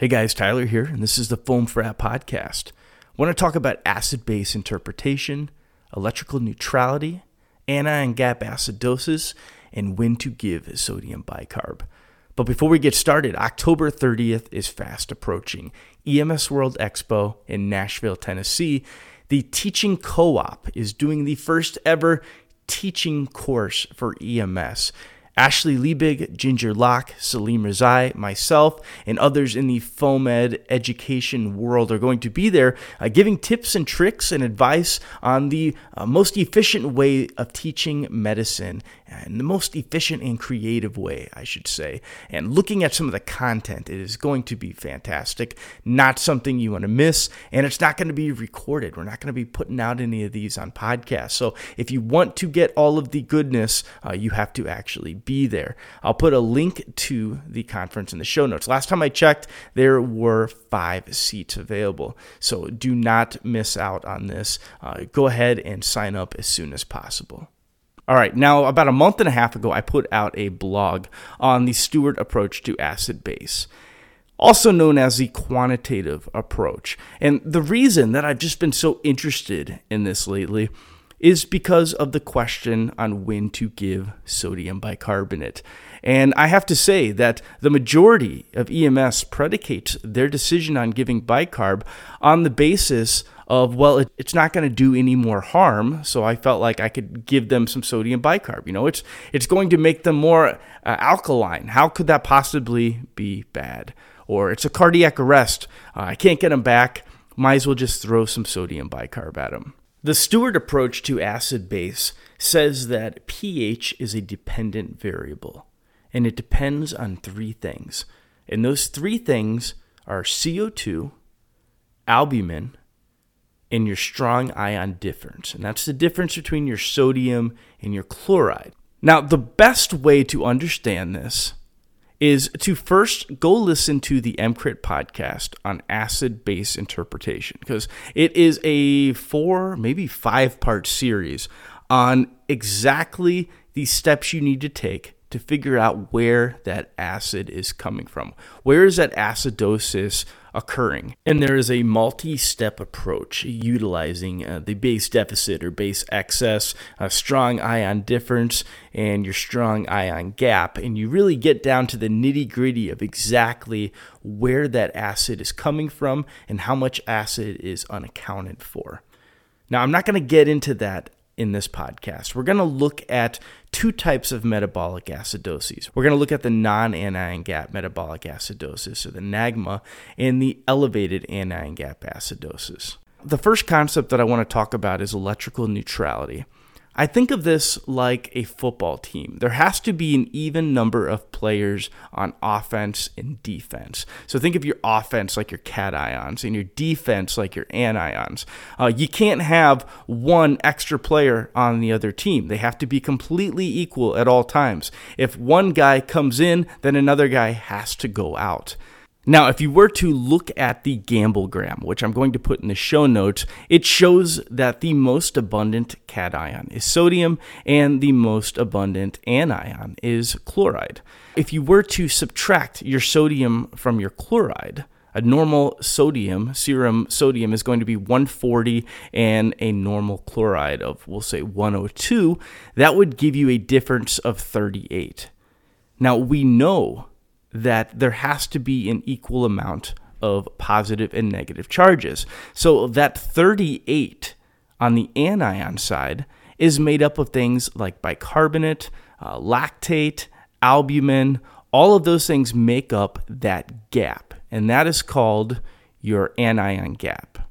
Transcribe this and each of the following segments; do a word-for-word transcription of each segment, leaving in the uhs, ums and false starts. Hey guys, Tyler here, and this is the Foam Frat Podcast. I want to talk about acid-base interpretation, electrical neutrality, anion gap acidosis, and when to give sodium bicarb. But before we get started, October thirtieth is fast approaching. E M S World Expo in Nashville, Tennessee. The Teaching Co-op is doing the first ever teaching course for E M S. Ashley Liebig, Ginger Locke, Selim Razai, myself, and others in the FOMED education world are going to be there uh, giving tips and tricks and advice on the uh, most efficient way of teaching medicine, and the most efficient and creative way, I should say, and looking at some of the content. It is going to be fantastic, not something you want to miss, and it's not going to be recorded. We're not going to be putting out any of these on podcasts, so if you want to get all of the goodness, uh, you have to actually be be there. I'll put a link to the conference in the show notes. Last time I checked, there were five seats available, so do not miss out on this. Uh, go ahead and sign up as soon as possible. All right, now about a month and a half ago, I put out a blog on the Stewart approach to acid base, also known as the quantitative approach. And the reason that I've just been so interested in this lately is because of the question on when to give sodium bicarbonate. And I have to say that the majority of E M S predicates their decision on giving bicarb on the basis of, well, it, it's not going to do any more harm, so I felt like I could give them some sodium bicarb. You know, it's it's going to make them more uh, alkaline. How could that possibly be bad? Or it's a cardiac arrest. Uh, I can't get them back. Might as well just throw some sodium bicarb at them. The Stewart approach to acid base says that pH is a dependent variable, and it depends on three things. And those three things are C O two, albumin, and your strong ion difference. And that's the difference between your sodium and your chloride. Now, the best way to understand this is to first go listen to the M C R I T podcast on acid-base interpretation, because it is a four, maybe five-part series on exactly the steps you need to take to figure out where that acid is coming from. Where is that acidosis occurring? And there is a multi-step approach utilizing uh, the base deficit or base excess, a strong ion difference, and your strong ion gap. And you really get down to the nitty-gritty of exactly where that acid is coming from and how much acid is unaccounted for. Now, I'm not going to get into that in this podcast. We're going to look at two types of metabolic acidosis. We're going to look at the non-anion gap metabolic acidosis, or the NAGMA, and the elevated anion gap acidosis. The first concept that I want to talk about is electrical neutrality. I think of this like a football team. There has to be an even number of players on offense and defense. So think of your offense like your cations and your defense like your anions. Uh, you can't have one extra player on the other team. They have to be completely equal at all times. If one guy comes in, then another guy has to go out. Now, if you were to look at the gamblegram, which I'm going to put in the show notes, it shows that the most abundant cation is sodium and the most abundant anion is chloride. If you were to subtract your sodium from your chloride, a normal sodium, serum sodium, is going to be one forty, and a normal chloride of, we'll say, one oh two, that would give you a difference of thirty-eight. Now, we know that there has to be an equal amount of positive and negative charges. So that thirty-eight on the anion side is made up of things like bicarbonate, uh, lactate, albumin. All of those things make up that gap, and that is called your anion gap.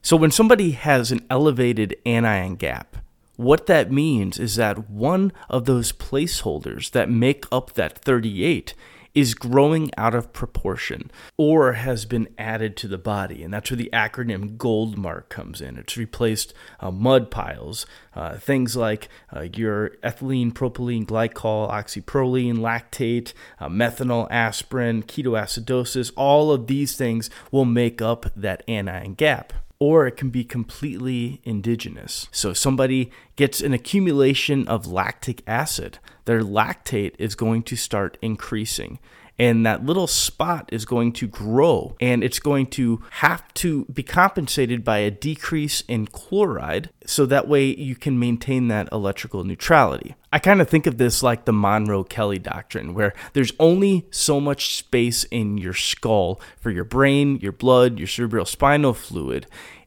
So when somebody has an elevated anion gap, what that means is that one of those placeholders that make up that thirty-eight is growing out of proportion or has been added to the body. And that's where the acronym GOLDMARK comes in. It's replaced uh, mud piles, uh, things like uh, your ethylene, propylene, glycol, oxyproline, lactate, uh, methanol, aspirin, ketoacidosis. All of these things will make up that anion gap. Or it can be completely indigenous. So somebody gets an accumulation of lactic acid. Their lactate is going to start increasing. and that little spot is going to grow, and it's going to have to be compensated by a decrease in chloride, so that way you can maintain that electrical neutrality. I kind of think of this like the Monroe Kelly doctrine, where there's only so much space in your skull for your brain, your blood, your cerebrospinal fluid.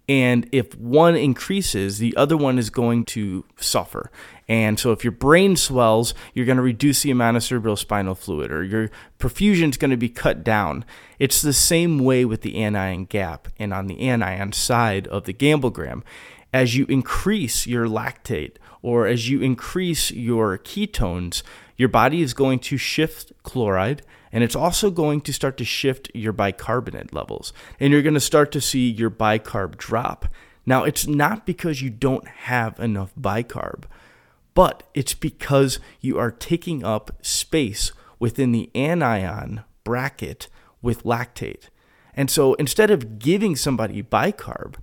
And if one increases, the other one is going to suffer. And so if your brain swells, you're going to reduce the amount of cerebrospinal fluid, or your perfusion is going to be cut down. It's the same way with the anion gap and on the anion side of the gamblegram. As you increase your lactate, or as you increase your ketones, your body is going to shift chloride, and it's also going to start to shift your bicarbonate levels, and you're going to start to see your bicarb drop. Now, it's not because you don't have enough bicarb, but it's because you are taking up space within the anion bracket with lactate. And so instead of giving somebody bicarb,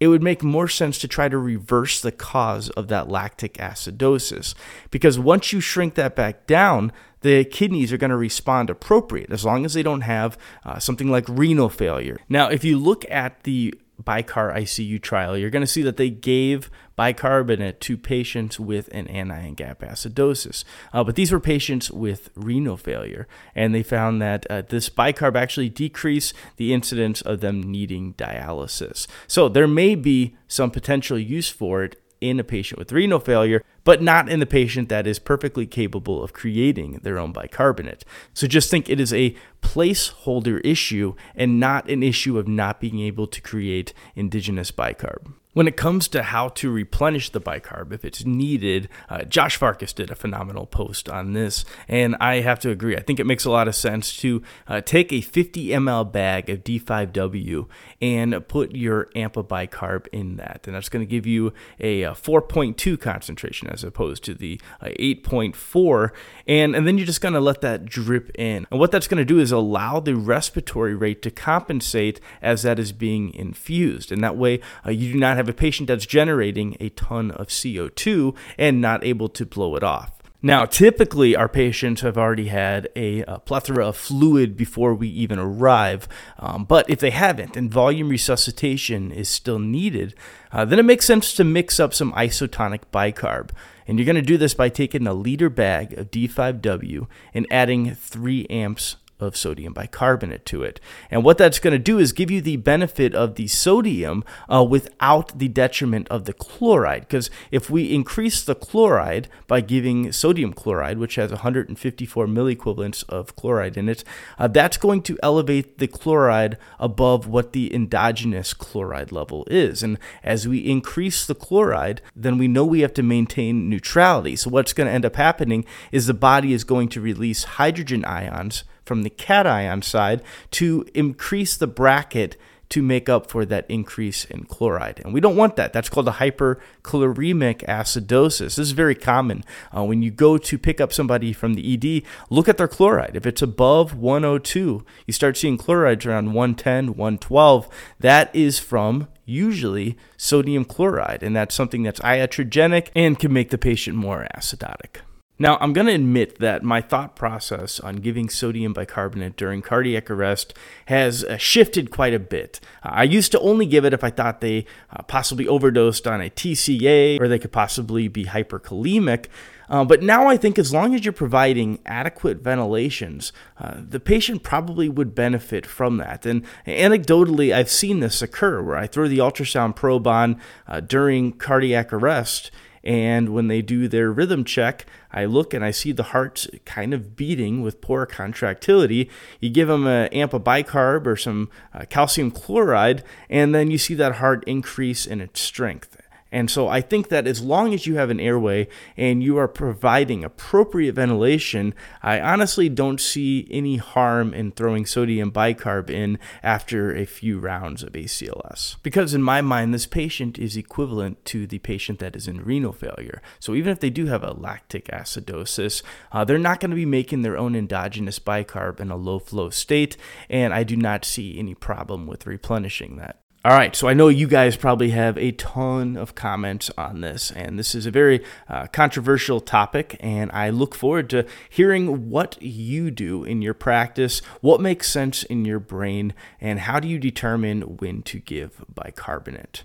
it would make more sense to try to reverse the cause of that lactic acidosis, because once you shrink that back down, the kidneys are going to respond appropriate, as long as they don't have uh, something like renal failure. Now, if you look at the bicarb I C U trial, you're going to see that they gave bicarbonate to patients with an anion gap acidosis. Uh, but these were patients with renal failure, and they found that uh, this bicarb actually decreased the incidence of them needing dialysis. So there may be some potential use for it in a patient with renal failure, but not in the patient that is perfectly capable of creating their own bicarbonate. So just think it is a placeholder issue and not an issue of not being able to create indigenous bicarb. When it comes to how to replenish the bicarb if it's needed, uh, Josh Farkas did a phenomenal post on this, and I have to agree. I think it makes a lot of sense to uh, take a fifty milliliter bag of D five W and put your ampa bicarb in that, and that's going to give you a, a four point two concentration as opposed to the uh, eight point four, and, and then you're just going to let that drip in. And what that's going to do is allow the respiratory rate to compensate as that is being infused, and that way uh, you do not have a patient that's generating a ton of C O two and not able to blow it off. Now, typically, our patients have already had a, a plethora of fluid before we even arrive, um, but if they haven't and volume resuscitation is still needed, uh, then it makes sense to mix up some isotonic bicarb. And you're going to do this by taking a liter bag of D five W and adding three amps of sodium bicarbonate to it. And what that's going to do is give you the benefit of the sodium uh, without the detriment of the chloride, because if we increase the chloride by giving sodium chloride, which has one hundred fifty-four milliequivalents of chloride in it, uh, that's going to elevate the chloride above what the endogenous chloride level is. And as we increase the chloride, then we know we have to maintain neutrality. So what's going to end up happening is the body is going to release hydrogen ions from the cation side to increase the bracket to make up for that increase in chloride. And we don't want that. That's called a hyperchloremic acidosis. This is very common. Uh, when you go to pick up somebody from the E D, look at their chloride. If it's above one oh two, you start seeing chlorides around one ten, one twelve. That is from usually sodium chloride, and that's something that's iatrogenic and can make the patient more acidotic. Now, I'm going to admit that my thought process on giving sodium bicarbonate during cardiac arrest has shifted quite a bit. I used to only give it if I thought they possibly overdosed on a T C A or they could possibly be hyperkalemic. Uh, but now I think as long as you're providing adequate ventilations, uh, the patient probably would benefit from that. And anecdotally, I've seen this occur where I throw the ultrasound probe on uh, during cardiac arrest, and when they do their rhythm check, I look and I see the heart's kind of beating with poor contractility. You give them an amp of bicarb or some uh, calcium chloride, and then you see that heart increase in its strength. And so I think that as long as you have an airway and you are providing appropriate ventilation, I honestly don't see any harm in throwing sodium bicarb in after a few rounds of A C L S. Because in my mind, this patient is equivalent to the patient that is in renal failure. So even if they do have a lactic acidosis, uh, they're not going to be making their own endogenous bicarb in a low flow state, and I do not see any problem with replenishing that. All right, so I know you guys probably have a ton of comments on this, and this is a very uh, controversial topic, and I look forward to hearing what you do in your practice, what makes sense in your brain, and how do you determine when to give bicarbonate.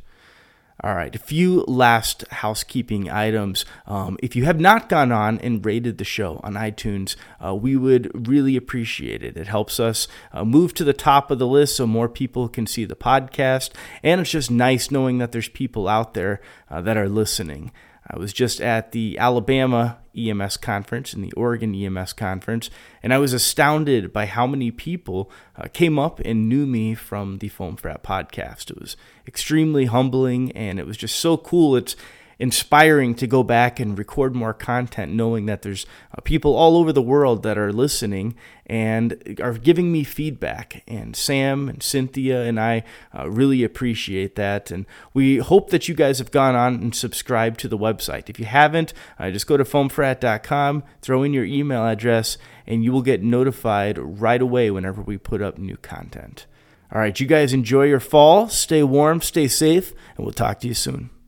All right, a few last housekeeping items. Um, if you have not gone on and rated the show on iTunes, uh, we would really appreciate it. It helps us uh, move to the top of the list so more people can see the podcast, and it's just nice knowing that there's people out there uh, that are listening. I was just at the Alabama E M S conference and the Oregon E M S conference, and I was astounded by how many people uh, came up and knew me from the Foam Frat Podcast. It was extremely humbling, and it was just so cool. It's inspiring to go back and record more content knowing that there's uh, people all over the world that are listening and are giving me feedback. And Sam and Cynthia and I uh, really appreciate that. And we hope that you guys have gone on and subscribed to the website. If you haven't, uh, just go to foam frat dot com, throw in your email address, and you will get notified right away whenever we put up new content. All right, you guys enjoy your fall. Stay warm, stay safe, and we'll talk to you soon.